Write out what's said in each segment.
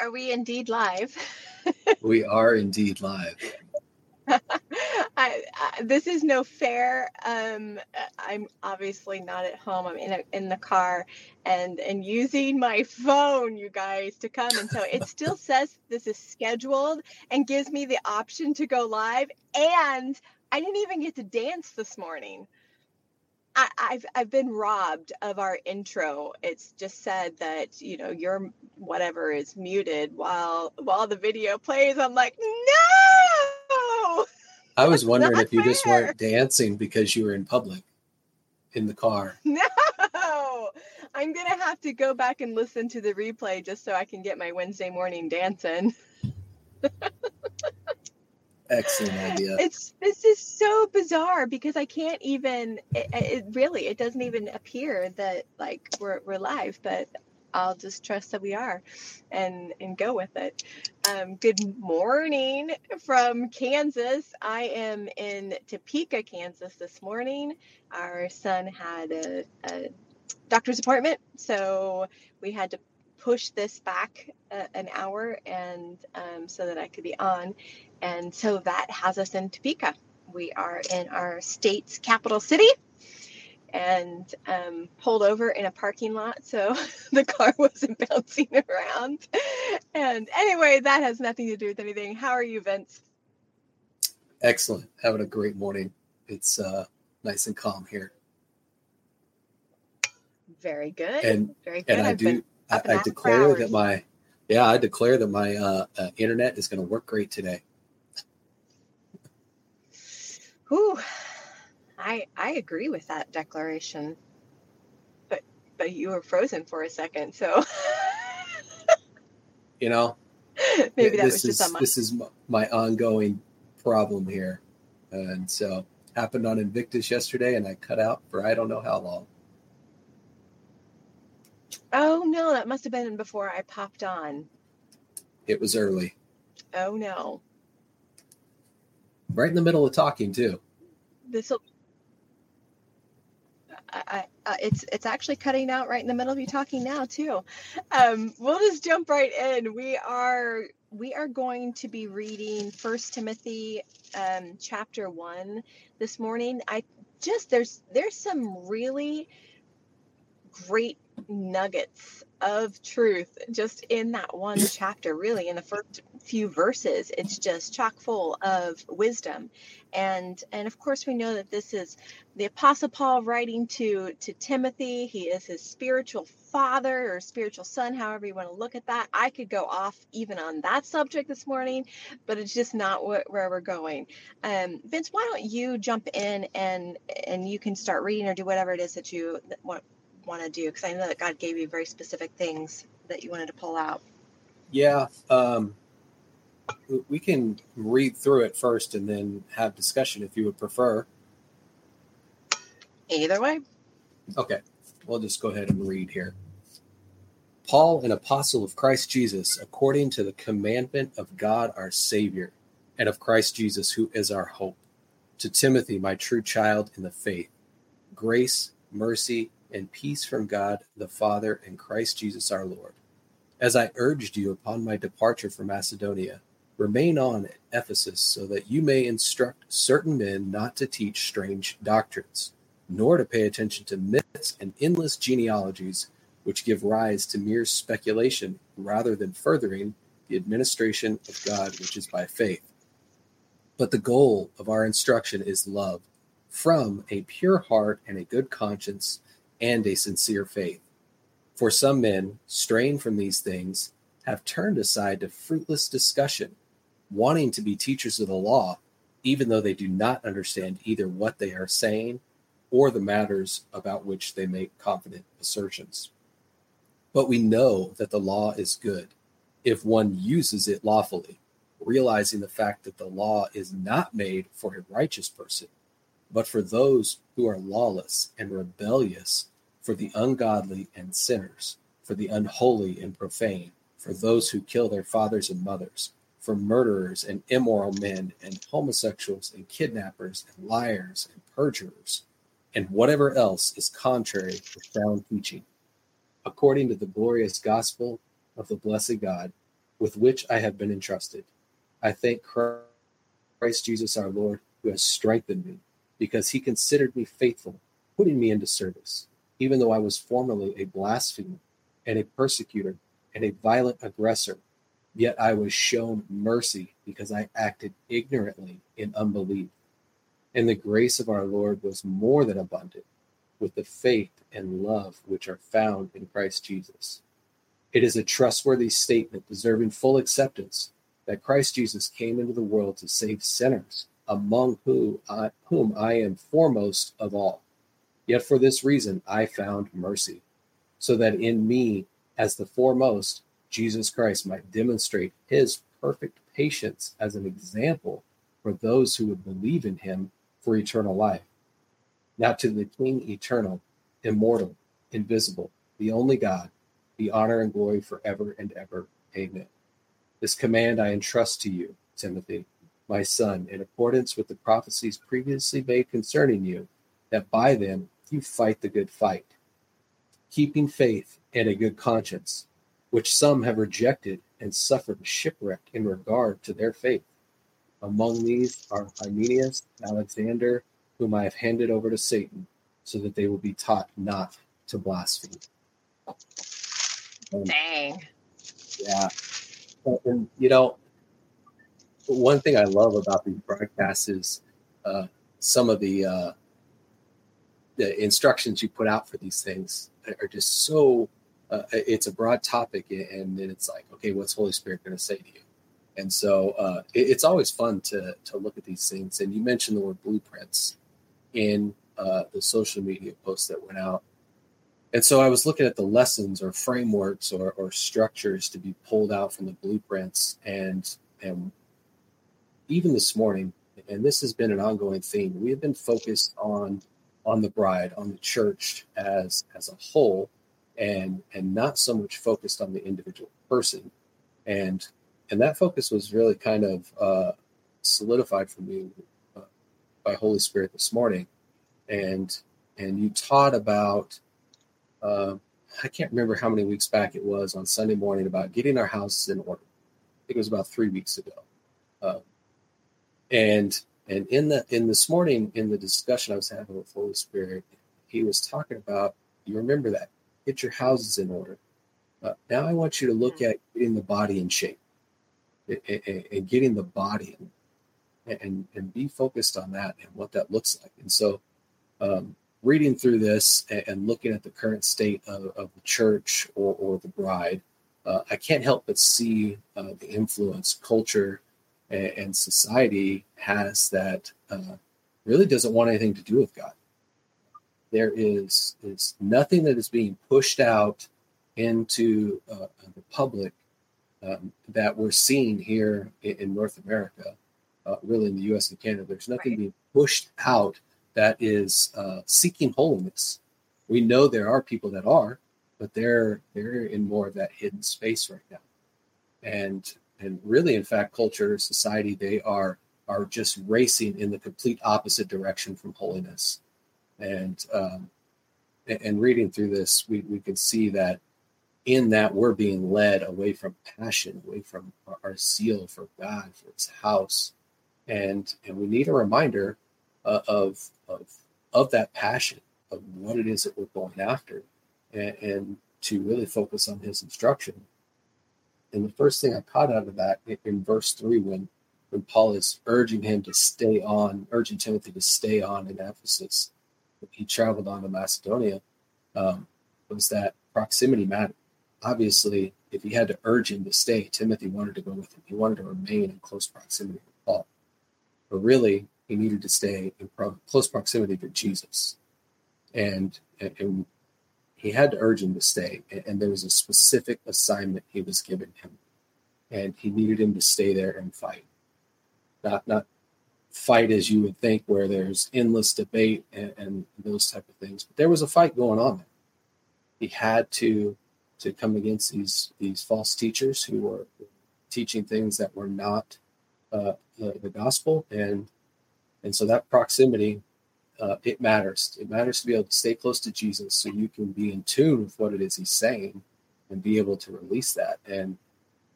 Are we indeed live? We are indeed live. This is no fair. I'm obviously not at home. I'm in the car and using my phone, you guys, to come. And so it still says this is scheduled and gives me the option to go live. And I didn't even get to dance this morning. I've been robbed of our intro. It's just said that, you know, your whatever is muted while the video plays. I'm like, no! I was wondering if you just weren't dancing because you were in public, in the car. No! I'm going to have to go back and listen to the replay just so I can get my Wednesday morning dancing. Excellent idea. This is so bizarre because I can't even, it doesn't even appear that like we're live, but I'll just trust that we are and go with it. Good morning from Kansas. I am in Topeka, Kansas this morning. Our son had a doctor's appointment, so we had to push this back an hour and so that I could be on. And so that has us in Topeka. We are in our state's capital city and pulled over in a parking lot so the car wasn't bouncing around. And anyway, that has nothing to do with anything. How are you, Vince? Excellent. Having a great morning. It's nice and calm here. Very good. Very good. And I declare that my internet is going to work great today. Ooh, I agree with that declaration, but you were frozen for a second, so you know maybe that was just on my... This is my ongoing problem here, and so happened on Invictus yesterday, and I cut out for I don't know how long. Oh, no, that must have been before I popped on. It was early. Oh, no. Right in the middle of talking, too. It's actually cutting out right in the middle of you talking now, too. We'll just jump right in. We are going to be reading 1 Timothy chapter 1 this morning. There's some really great nuggets of truth just in that one chapter. Really, in the first few verses, it's just chock full of wisdom, and of course we know that this is the Apostle Paul writing to Timothy. He is his spiritual father or spiritual son, however you want to look at that. I could go off even on that subject this morning, but it's just not where we're going. Vince, why don't you jump in and you can start reading or do whatever it is that you want to do, because I know that God gave you very specific things that you wanted to pull out. Yeah. We can read through it first and then have discussion if you would prefer. Either way. Okay. We'll just go ahead and read here. Paul, an apostle of Christ Jesus, according to the commandment of God our Savior, and of Christ Jesus, who is our hope. To Timothy, my true child in the faith, grace, mercy, and peace from God the Father and Christ Jesus our Lord. As I urged you upon my departure from Macedonia, remain on at Ephesus so that you may instruct certain men not to teach strange doctrines, nor to pay attention to myths and endless genealogies which give rise to mere speculation rather than furthering the administration of God which is by faith. But the goal of our instruction is love, from a pure heart and a good conscience, and a sincere faith. For some men, straying from these things, have turned aside to fruitless discussion, wanting to be teachers of the law, even though they do not understand either what they are saying or the matters about which they make confident assertions. But we know that the law is good if one uses it lawfully, realizing the fact that the law is not made for a righteous person, but for those who are lawless and rebellious, for the ungodly and sinners, for the unholy and profane, for those who kill their fathers and mothers, for murderers and immoral men and homosexuals and kidnappers and liars and perjurers, and whatever else is contrary to sound teaching, according to the glorious gospel of the blessed God, with which I have been entrusted. I thank Christ Jesus our Lord, who has strengthened me, because he considered me faithful, putting me into service, even though I was formerly a blasphemer and a persecutor and a violent aggressor. Yet I was shown mercy because I acted ignorantly in unbelief. And the grace of our Lord was more than abundant with the faith and love which are found in Christ Jesus. It is a trustworthy statement deserving full acceptance that Christ Jesus came into the world to save sinners, among whom I am foremost of all. Yet for this reason I found mercy, so that in me, as the foremost, Jesus Christ might demonstrate his perfect patience as an example for those who would believe in him for eternal life. Now to the King eternal, immortal, invisible, the only God, the honor and glory forever and ever. Amen. This command I entrust to you, Timothy, my son, in accordance with the prophecies previously made concerning you, that by them you fight the good fight, keeping faith and a good conscience, which some have rejected and suffered shipwreck in regard to their faith. Among these are Hymenaeus and Alexander, whom I have handed over to Satan, so that they will be taught not to blaspheme. Dang. Yeah. And, you know, one thing I love about these broadcasts is some of the instructions you put out for these things are just so... it's a broad topic, and then it's like, okay, what's Holy Spirit going to say to you? And so it's always fun to look at these things. And you mentioned the word blueprints in the social media posts that went out. And so I was looking at the lessons or frameworks or structures to be pulled out from the blueprints. And even this morning, and this has been an ongoing theme, we have been focused on the bride, on the church as a whole, and not so much focused on the individual person. And that focus was really kind of solidified for me by Holy Spirit this morning. And you taught about, I can't remember how many weeks back it was on Sunday morning, about getting our houses in order. I think it was about 3 weeks ago. And in this morning, in the discussion I was having with Holy Spirit, he was talking about, you remember that, get your houses in order. Now I want you to look at getting the body in shape and getting the body in, and be focused on that and what that looks like. And so reading through this and looking at the current state of the church or the bride, I can't help but see the influence culture and society has that really doesn't want anything to do with God. There is nothing that is being pushed out into the public that we're seeing here in North America, really in the U.S. and Canada. There's nothing right. being pushed out that is seeking holiness. We know there are people that are, but they're in more of that hidden space right now. And really, in fact, culture, society, they are just racing in the complete opposite direction from holiness. And reading through this, we can see that in that we're being led away from passion, away from our zeal for God, for His house, and we need a reminder of that passion, of what it is that we're going after, and to really focus on His instruction. And the first thing I caught out of that in verse 3, when Paul is urging Timothy to stay on in Ephesus. He traveled on to Macedonia, was that proximity mattered. Obviously, if he had to urge him to stay, Timothy wanted to go with him. He wanted to remain in close proximity with Paul. But really, he needed to stay in close proximity to Jesus. And he had to urge him to stay. And there was a specific assignment he was giving him. And he needed him to stay there and fight. Not fight as you would think, where there's endless debate and those type of things. But there was a fight going on there. He had to come against these false teachers who were teaching things that were not the gospel, and so that proximity it matters. It matters to be able to stay close to Jesus, so you can be in tune with what it is He's saying and be able to release that. And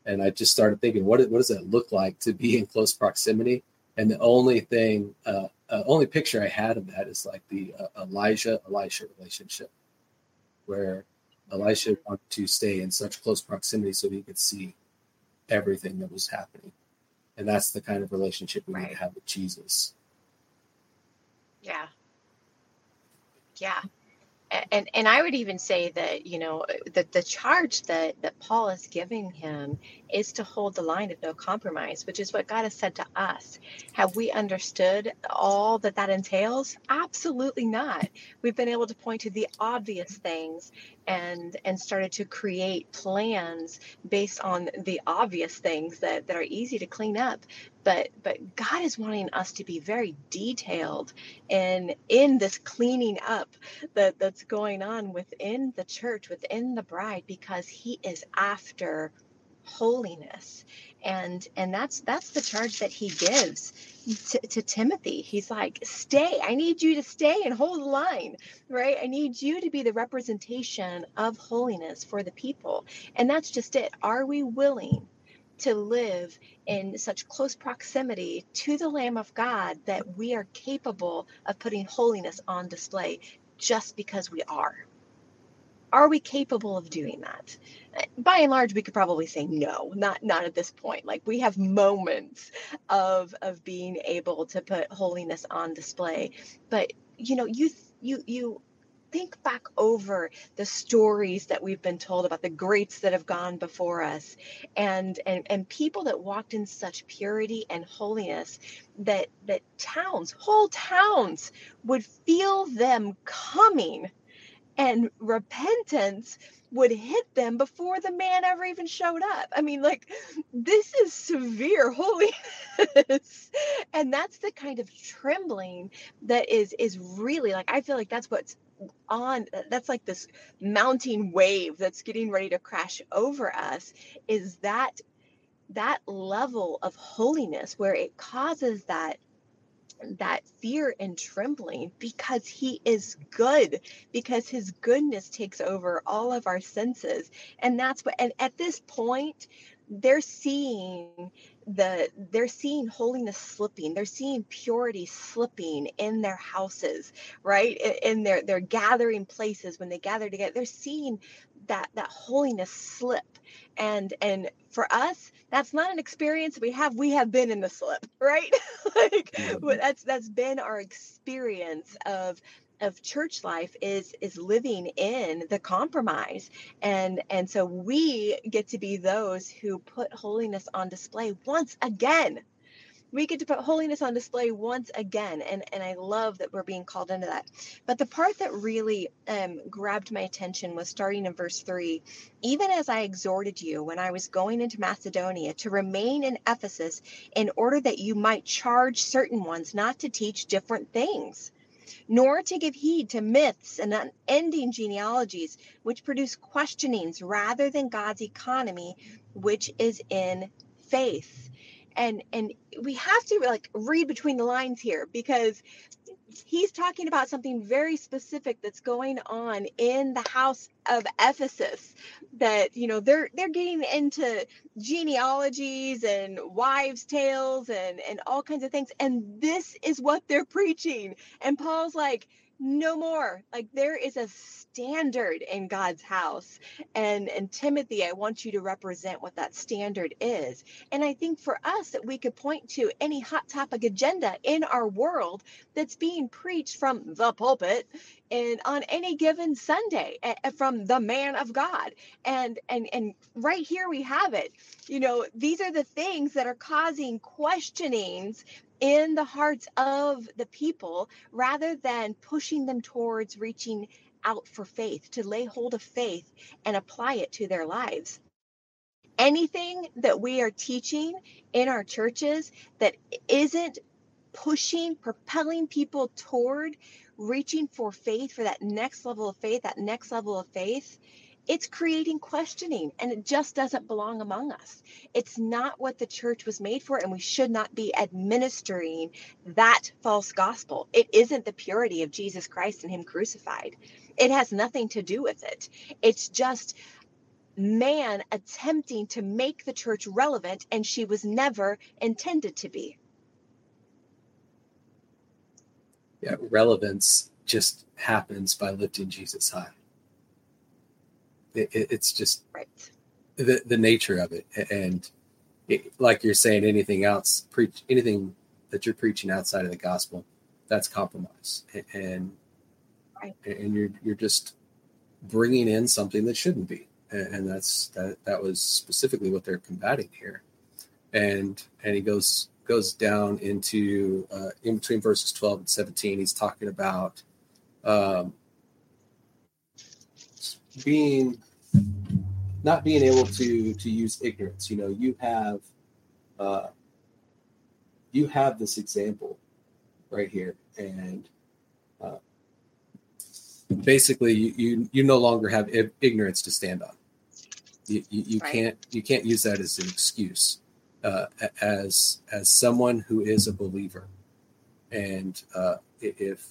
And I just started thinking, what does that look like to be in close proximity? And the only thing, only picture I had of that is like the Elijah-Elisha relationship, where Elisha wanted to stay in such close proximity so he could see everything that was happening. And that's the kind of relationship we need to have with Jesus. Yeah. Yeah. And I would even say that, you know, that the charge that Paul is giving him is to hold the line of no compromise, which is what God has said to us. Have we understood all that entails? Absolutely not. We've been able to point to the obvious things and started to create plans based on the obvious things that are easy to clean up. But God is wanting us to be very detailed in this cleaning up that's going on within the church, within the bride, because He is after holiness. And that's the charge that He gives to Timothy. He's like, stay. I need you to stay and hold the line, right? I need you to be the representation of holiness for the people. And that's just it. Are we willing to live in such close proximity to the Lamb of God that we are capable of putting holiness on display just because we are? Are we capable of doing that? By and large, we could probably say no, not at this point. Like, we have moments of being able to put holiness on display. But, you know, you think back over the stories that we've been told about the greats that have gone before us and people that walked in such purity and holiness that towns, whole towns, would feel them coming, and repentance would hit them before the man ever even showed up. I mean, like, this is severe holiness. And that's the kind of trembling that is really, like, I feel like that's what's on, that's like this mounting wave that's getting ready to crash over us, is that level of holiness where it causes that fear and trembling, because He is good, because His goodness takes over all of our senses. And that's what, and at this point, they're seeing holiness slipping. They're seeing purity slipping in their houses, right? In their gathering places, when they gather together, they're seeing that holiness slip. And for us, that's not an experience we have. We have been in the slip, right? Like, that's been our experience of church life is living in the compromise. And so we get to be those who put holiness on display once again. We get to put holiness on display once again. And I love that we're being called into that. But the part that really grabbed my attention was starting in verse 3. Even as I exhorted you when I was going into Macedonia to remain in Ephesus, in order that you might charge certain ones not to teach different things, nor to give heed to myths and unending genealogies, which produce questionings rather than God's economy, which is in faith. And we have to, like, read between the lines here, because he's talking about something very specific that's going on in the house of Ephesus, that, you know, they're getting into genealogies and wives' tales and all kinds of things. And this is what they're preaching. And Paul's like, no more. Like, there is a standard in God's house. And Timothy, I want you to represent what that standard is. And I think for us, that we could point to any hot topic agenda in our world that's being preached from the pulpit and on any given Sunday from the man of God. And right here we have it. You know, these are the things that are causing questionings in the hearts of the people, rather than pushing them towards reaching out for faith, to lay hold of faith and apply it to their lives. Anything that we are teaching in our churches that isn't pushing, propelling people toward reaching for faith, for that next level of faith, it's creating questioning, and it just doesn't belong among us. It's not what the church was made for, and we should not be administering that false gospel. It isn't the purity of Jesus Christ and Him crucified. It has nothing to do with it. It's just man attempting to make the church relevant, and she was never intended to be. Yeah, relevance just happens by lifting Jesus high. It's just right. The nature of it. And it, like you're saying, anything else, anything that you're preaching outside of the gospel, that's compromise. And right. And you're just bringing in something that shouldn't be. And that was specifically what they're combating here. And he goes down into in between verses 12 and 17. He's talking about not being able to use ignorance. You know, you have this example right here, and basically you no longer have ignorance to stand on. You right. can't use that as an excuse as someone who is a believer. And if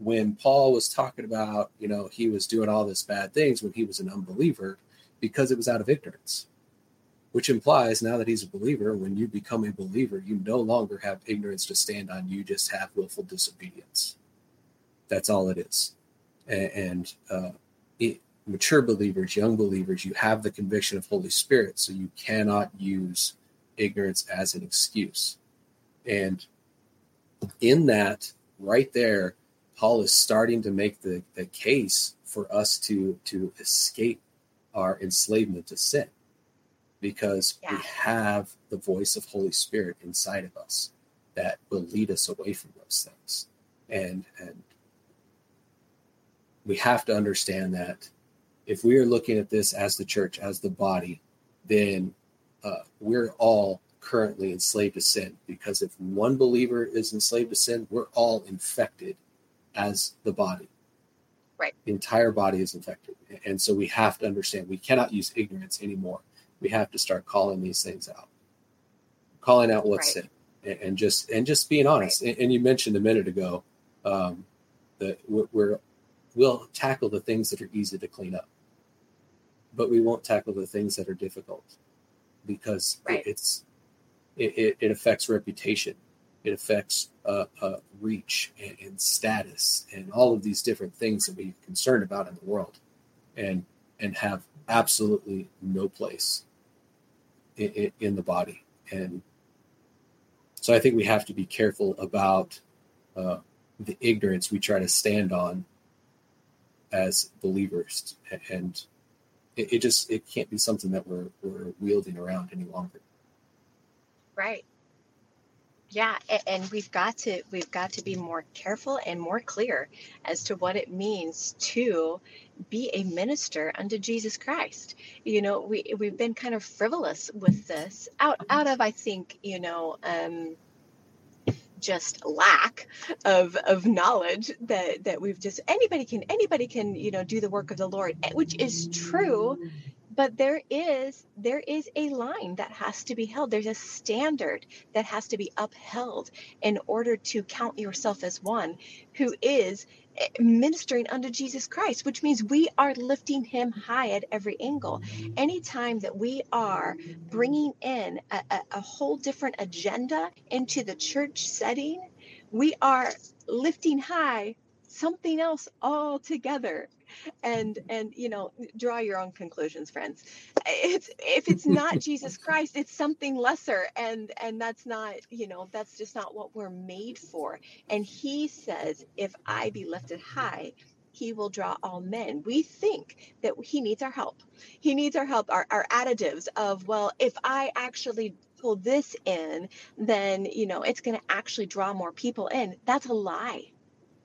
when Paul was talking about, you know, he was doing all these bad things when he was an unbeliever, because it was out of ignorance, which implies now that he's a believer, when you become a believer, you no longer have ignorance to stand on. You just have willful disobedience. That's all it is. And mature believers, young believers, you have the conviction of Holy Spirit, so you cannot use ignorance as an excuse. And in that, right there, Paul is starting to make the case for us to escape our enslavement to sin, because we have the voice of Holy Spirit inside of us that will lead us away from those things. And we have to understand that if we are looking at this as the church, as the body, then we're all currently enslaved to sin, because if one believer is enslaved to sin, we're all infected as the body. Right. The entire body is infected. And so we have to understand we cannot use ignorance anymore. We have to start calling these things out, calling out what's right. sin, and just being honest. Right. And you mentioned a minute ago that we'll tackle the things that are easy to clean up, but we won't tackle the things that are difficult, because right. it affects reputation. It affects reach and status and all of these different things that we're concerned about in the world, and have absolutely no place in the body. And so I think we have to be careful about the ignorance we try to stand on as believers, and it can't be something that we're wielding around any longer. Right. Yeah, and we've got to be more careful and more clear as to what it means to be a minister unto Jesus Christ. You know, we've been kind of frivolous with this out of, I think, you know, just lack of knowledge that we've just anybody can, you know, do the work of the Lord, which is true. But there is a line that has to be held. There's a standard that has to be upheld in order to count yourself as one who is ministering unto Jesus Christ, which means we are lifting him high at every angle. Anytime that we are bringing in a whole different agenda into the church setting, we are lifting high something else altogether. And you know, draw your own conclusions, friends. If it's not Jesus Christ, it's something lesser, and that's not, you know, that's just not what we're made for. And he says, if I be lifted high, he will draw all men. We think that he needs our help. He needs our help, our additives of, well, if I actually pull this in, then, you know, it's going to actually draw more people in. That's a lie.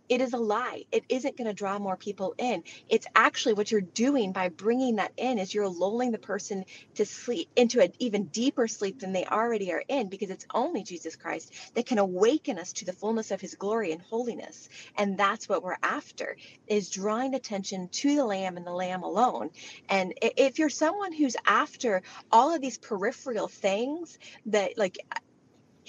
It is a lie. It isn't going to draw more people in. It's actually what you're doing by bringing that in is you're lulling the person to sleep, into an even deeper sleep than they already are in, because it's only Jesus Christ that can awaken us to the fullness of his glory and holiness. And that's what we're after, is drawing attention to the Lamb and the Lamb alone. And if you're someone who's after all of these peripheral things that, like,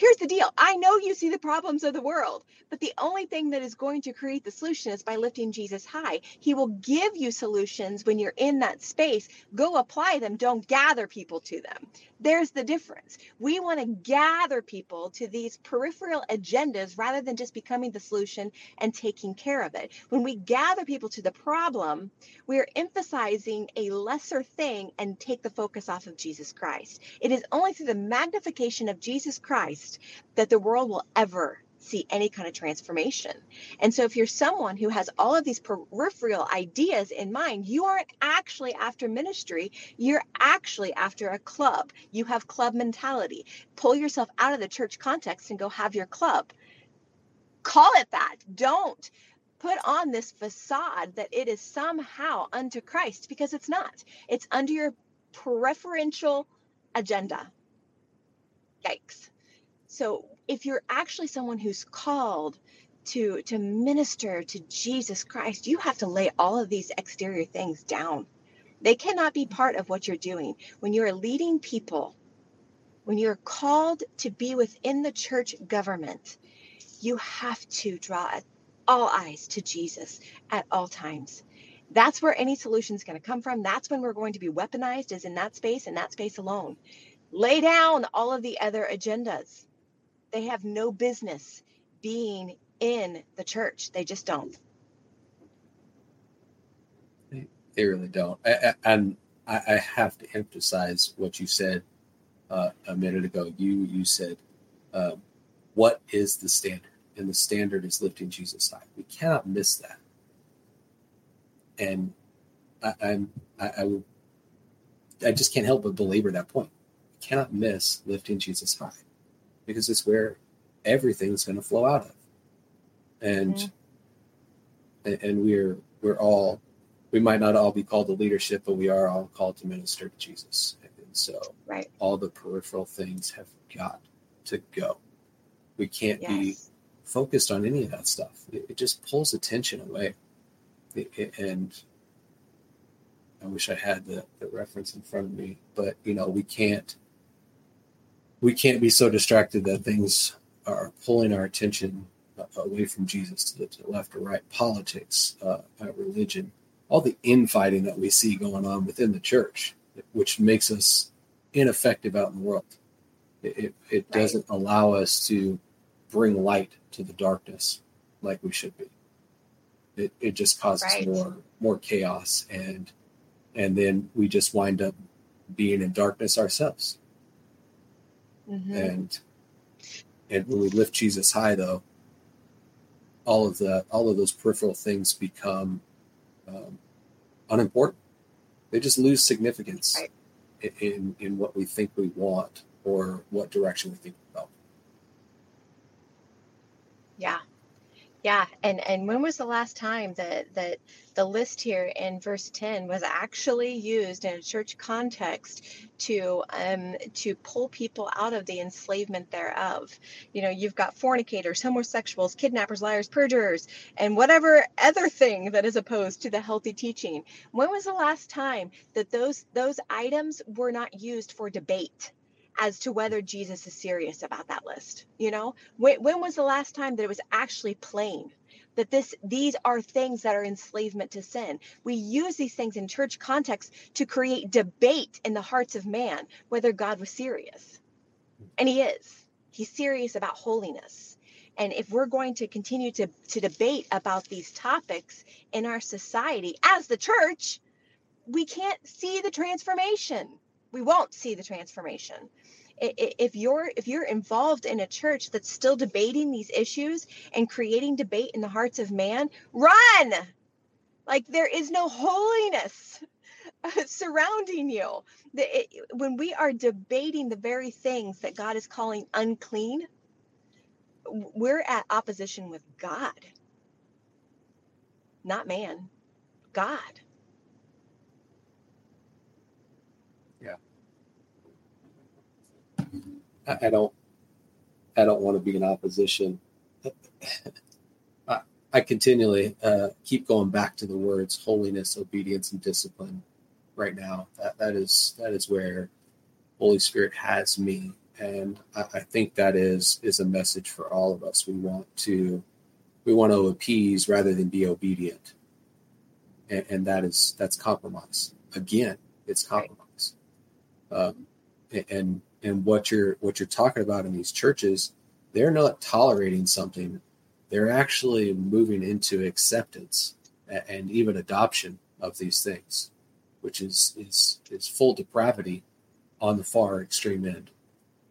Here's the deal. I know you see the problems of the world, but the only thing that is going to create the solution is by lifting Jesus high. He will give you solutions when you're in that space. Go apply them. Don't gather people to them. There's the difference. We want to gather people to these peripheral agendas rather than just becoming the solution and taking care of it. When we gather people to the problem, we're emphasizing a lesser thing and take the focus off of Jesus Christ. It is only through the magnification of Jesus Christ that the world will ever see any kind of transformation. And so if you're someone who has all of these peripheral ideas in mind, you aren't actually after ministry. You're actually after a club. You have club mentality. Pull yourself out of the church context and go have your club. Call it that. Don't put on this facade that it is somehow unto Christ, because it's not. It's under your preferential agenda. Yikes. So if you're actually someone who's called to minister to Jesus Christ, you have to lay all of these exterior things down. They cannot be part of what you're doing. When you're leading people, when you're called to be within the church government, you have to draw all eyes to Jesus at all times. That's where any solution is going to come from. That's when we're going to be weaponized, is in that space and that space alone. Lay down all of the other agendas. They have no business being in the church. They just don't. They really don't. And I have to emphasize what you said a minute ago. You said, what is the standard? And the standard is lifting Jesus high. We cannot miss that. And I just can't help but belabor that point. We cannot miss lifting Jesus high, because it's where everything's going to flow out of. And we might not all be called to leadership, but we are all called to minister to Jesus. And so all the peripheral things have got to go. We can't be focused on any of that stuff. It just pulls attention away. And I wish I had the reference in front of me, but we can't be so distracted that things are pulling our attention away from Jesus to the left or right. Politics, religion, all the infighting that we see going on within the church, which makes us ineffective out in the world. It doesn't allow us to bring light to the darkness like we should be. It just causes more chaos. And then we just wind up being in darkness ourselves. Mm-hmm. And when we lift Jesus high, though, all of those peripheral things become unimportant. They just lose significance in what we think we want or what direction we think about. Yeah. And when was the last time that the list here in verse 10 was actually used in a church context to pull people out of the enslavement thereof? You've got fornicators, homosexuals, kidnappers, liars, perjurers, and whatever other thing that is opposed to the healthy teaching. When was the last time that those items were not used for debate as to whether Jesus is serious about that list? When was the last time that it was actually plain that these are things that are enslavement to sin? We use these things in church context to create debate in the hearts of man, whether God was serious. And he is. He's serious about holiness. And if we're going to continue to debate about these topics in our society as the church, we can't see the transformation. We won't see the transformation. If you're involved in a church that's still debating these issues and creating debate in the hearts of man, run! Like, there is no holiness surrounding you. When we are debating the very things that God is calling unclean, we're at opposition with God. Not man, God. I don't want to be in opposition. I continually keep going back to the words holiness, obedience, and discipline right now. That is where Holy Spirit has me And I think that is a message for all of us. We want to appease rather than be obedient. And that's compromise. Again, it's compromise. And what you're talking about in these churches, they're not tolerating something. They're actually moving into acceptance and even adoption of these things, which is full depravity on the far extreme end.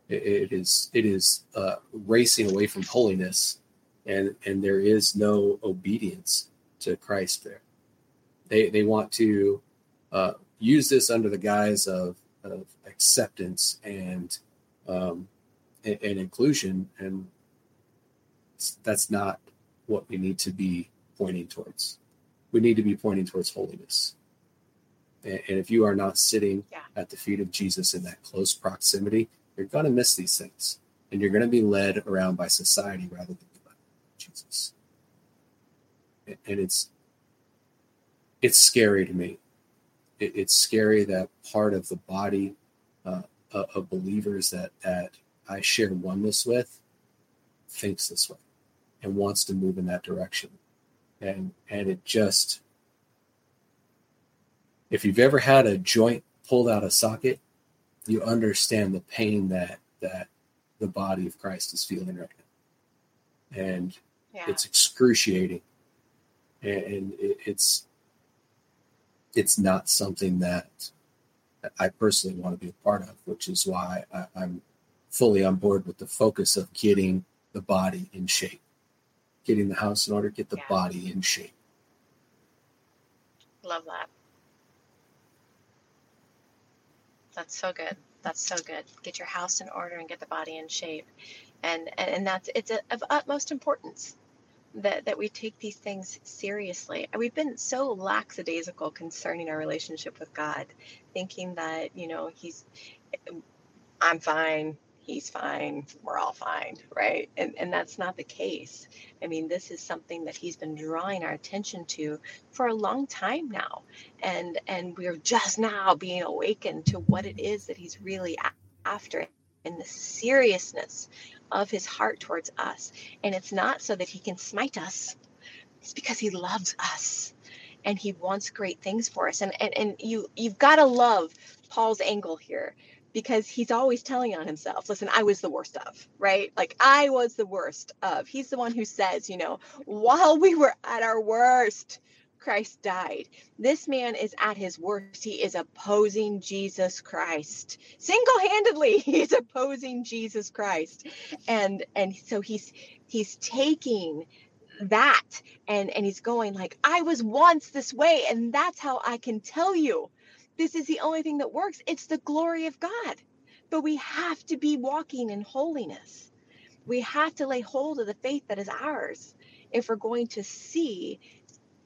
It is racing away from holiness, and there is no obedience to Christ there. They want to use this under the guise of acceptance and inclusion, and that's not what we need to be pointing towards. We need to be pointing towards holiness. And if you are not sitting at the feet of Jesus in that close proximity, you're going to miss these things, and you're going to be led around by society rather than by Jesus. And it's scary to me. It's scary that part of the body of believers that I share oneness with thinks this way and wants to move in that direction. And it just, if you've ever had a joint pulled out of socket, you understand the pain that the body of Christ is feeling right now. And it's excruciating. And it's not something that I personally want to be a part of, which is why I'm fully on board with the focus of getting the body in shape, getting the house in order, get the body in shape. Love that. That's so good. That's so good. Get your house in order and get the body in shape. And it's of utmost importance that we take these things seriously. We've been so lackadaisical concerning our relationship with God, thinking that, I'm fine, he's fine, we're all fine, right? And that's not the case. I mean, this is something that he's been drawing our attention to for a long time now. And we're just now being awakened to what it is that he's really after and the seriousness of his heart towards us. And it's not so that he can smite us. It's because he loves us and he wants great things for us. And you've got to love Paul's angle here, because he's always telling on himself. Listen, I was the worst of, right? Like, I was the worst of. He's the one who says, while we were at our worst, Christ died. This man is at his worst. He is opposing Jesus Christ. Single-handedly, he's opposing Jesus Christ. And so he's taking that and he's going like, I was once this way, and that's how I can tell you. This is the only thing that works. It's the glory of God. But we have to be walking in holiness. We have to lay hold of the faith that is ours if we're going to see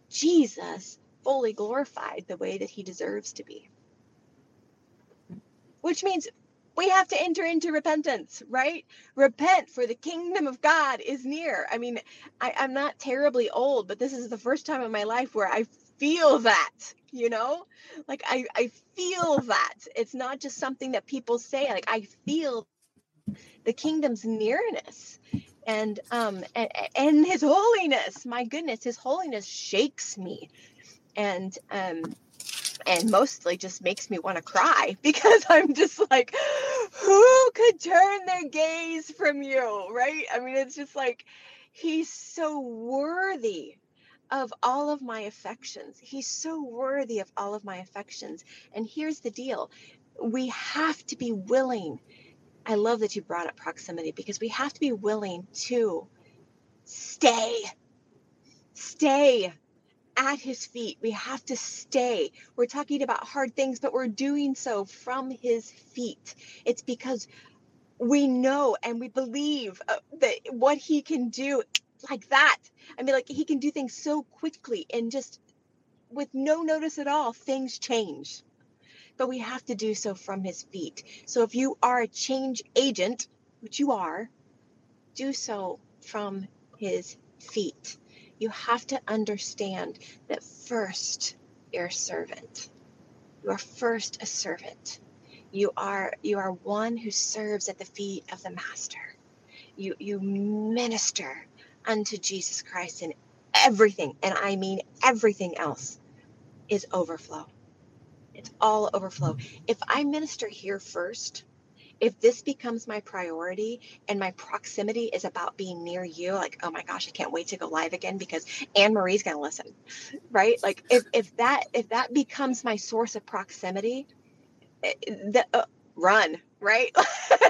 Jesus fully glorified the way that he deserves to be. Which means we have to enter into repentance, right? Repent, for the kingdom of God is near. I mean, I'm not terribly old, but this is the first time in my life where I feel that. Like I feel that. It's not just something that people say. Like, I feel the kingdom's nearness and his holiness. My goodness, his holiness shakes me and mostly just makes me want to cry, because I'm just like, who could turn their gaze from you, right? I mean, it's just like, he's so worthy of all of my affections. He's so worthy of all of my affections. And here's the deal. We have to be willing. I love that you brought up proximity, because we have to be willing to stay at his feet. We have to stay. We're talking about hard things, but we're doing so from his feet. It's because we know and we believe that what he can do like that. I mean, like, he can do things so quickly, and just with no notice at all, things change. But we have to do so from his feet. So if you are a change agent, which you are, do so from his feet. You have to understand that first you're a servant. You are first a servant. You are one who serves at the feet of the Master. You minister unto Jesus Christ, and everything, and I mean everything else, is overflow. It's all overflow. If I minister here first, if this becomes my priority and my proximity is about being near you, like, oh my gosh, I can't wait to go live again because Anne Marie's going to listen, right? Like if that becomes my source of proximity, run, right?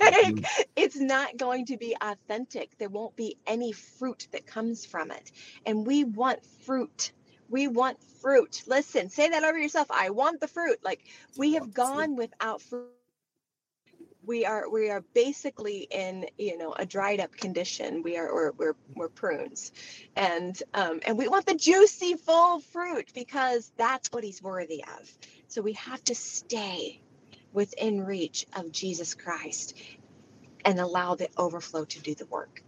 Like, it's not going to be authentic. There won't be any fruit that comes from it. And we want fruit. We want fruit. Listen, say that over yourself. I want the fruit. Like, we have gone without fruit. We are basically in, a dried up condition. We're prunes, and we want the juicy full fruit because that's what he's worthy of. So we have to stay within reach of Jesus Christ and allow the overflow to do the work.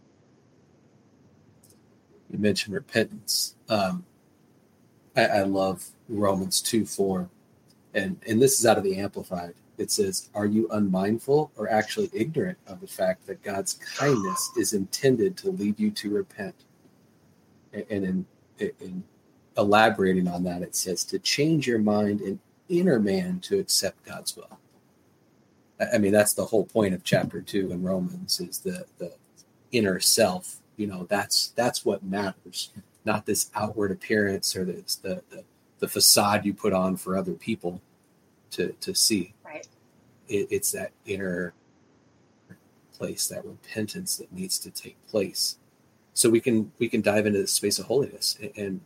You mentioned repentance. I love Romans 2:4, and this is out of the Amplified. It says, "Are you unmindful or actually ignorant of the fact that God's kindness is intended to lead you to repent?" And in elaborating on that, it says to change your mind and inner man to accept God's will. I mean, that's the whole point of chapter 2 in Romans, is the inner self. That's what matters, not this outward appearance or the facade you put on for other people to see. It's that inner place, that repentance that needs to take place, so we can dive into the space of holiness and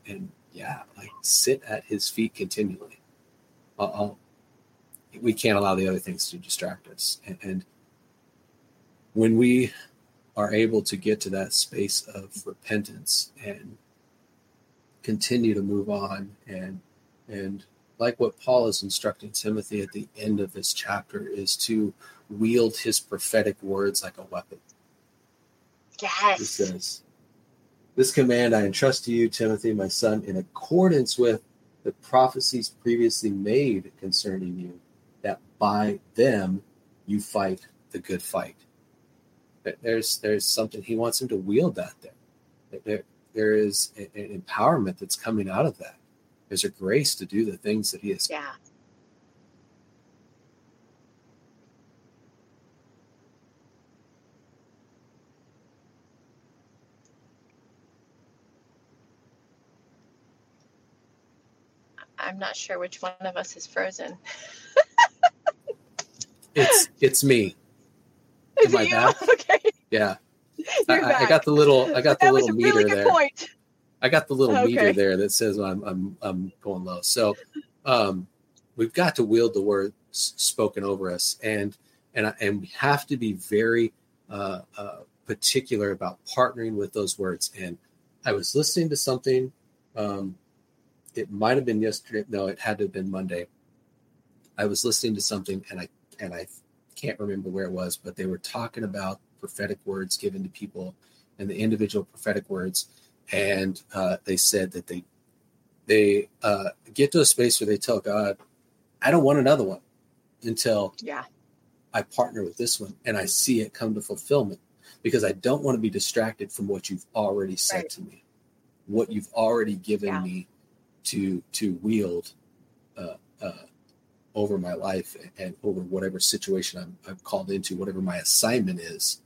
sit at his feet continually. We can't allow the other things to distract us, and when we are able to get to that space of repentance and continue to move on, and like what Paul is instructing Timothy at the end of this chapter, is to wield his prophetic words like a weapon. Yes. He says, "This command I entrust to you, Timothy, my son, in accordance with the prophecies previously made concerning you, that by them you fight the good fight." There's something, he wants him to wield that there. There is an empowerment that's coming out of that. There's a grace to do the things that he has. Yeah. I'm not sure which one of us is frozen. It's me. Is it you? Back? Okay. Yeah. I got the little. I got the little meter there. That was a really good point. I got the little meter there that says I'm going low. So we've got to wield the words spoken over us, and we have to be very particular about partnering with those words. And I was listening to something. It might have been yesterday. No, it had to have been Monday. I was listening to something, and I can't remember where it was, but they were talking about prophetic words given to people and the individual prophetic words. And they said that they get to a space where they tell God, "I don't want another one until I partner with this one and I see it come to fulfillment, because I don't want to be distracted from what you've already said to me, what you've already given me to wield over my life and over whatever situation I'm called into, whatever my assignment is.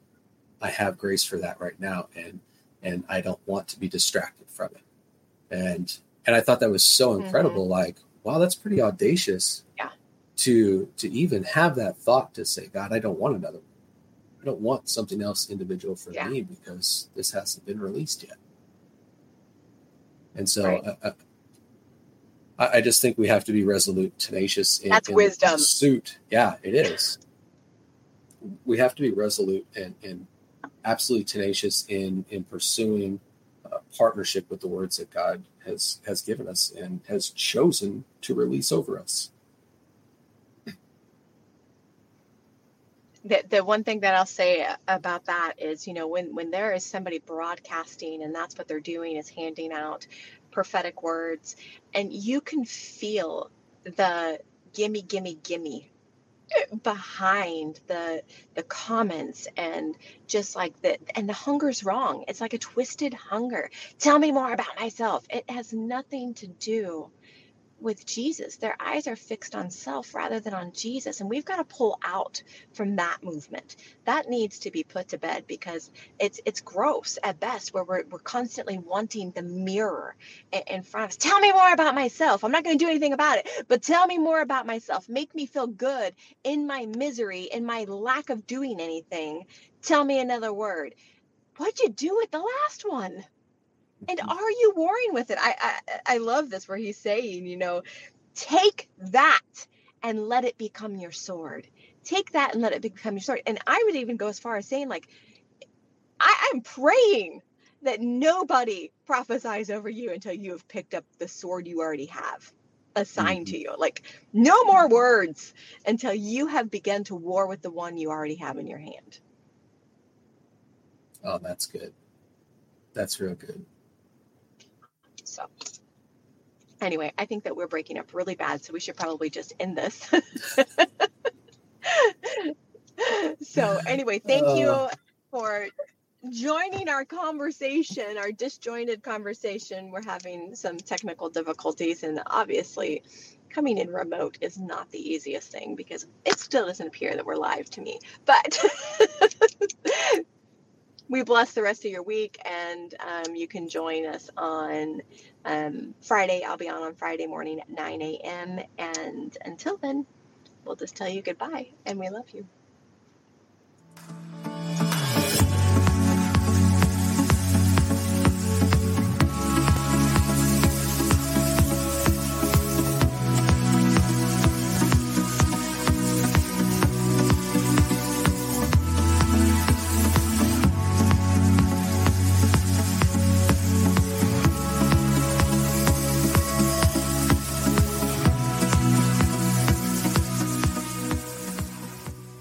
I have grace for that right now, and I don't want to be distracted from it." And I thought that was so incredible. Mm-hmm. Like, wow, that's pretty audacious to even have that thought, to say, "God, I don't want another one. I don't want something else individual for me, because this hasn't been released yet." And so I just think we have to be resolute, tenacious. That's wisdom. The pursuit. Yeah, it is. We have to be resolute and absolutely tenacious in pursuing partnership with the words that God has given us and has chosen to release over us. The one thing that I'll say about that is, when there is somebody broadcasting and that's what they're doing, is handing out prophetic words, and you can feel the gimme, gimme, gimme behind the comments and just like the hunger's wrong. It's like a twisted hunger. Tell me more about myself. It has nothing to do with Jesus. Their eyes are fixed on self rather than on Jesus. And we've got to pull out from that movement. That needs to be put to bed because it's gross at best, where we're constantly wanting the mirror in front of us. Tell me more about myself. I'm not going to do anything about it, but tell me more about myself. Make me feel good in my misery, in my lack of doing anything. Tell me another word. What'd you do with the last one? And are you warring with it? I love this where he's saying, you know, take that and let it become your sword. Take that and let it become your sword. And I would even go as far as saying, like, I'm praying that nobody prophesies over you until you have picked up the sword you already have assigned to you. Like, no more words until you have begun to war with the one you already have in your hand. Oh, that's good. That's real good. So anyway, I think that we're breaking up really bad, so we should probably just end this. So anyway, thank you for joining our conversation, our disjointed conversation. We're having some technical difficulties, and obviously coming in remote is not the easiest thing because it still doesn't appear that we're live to me. But we bless the rest of your week, and you can join us on Friday. I'll be on Friday morning at 9 a.m. And until then, we'll just tell you goodbye, and we love you.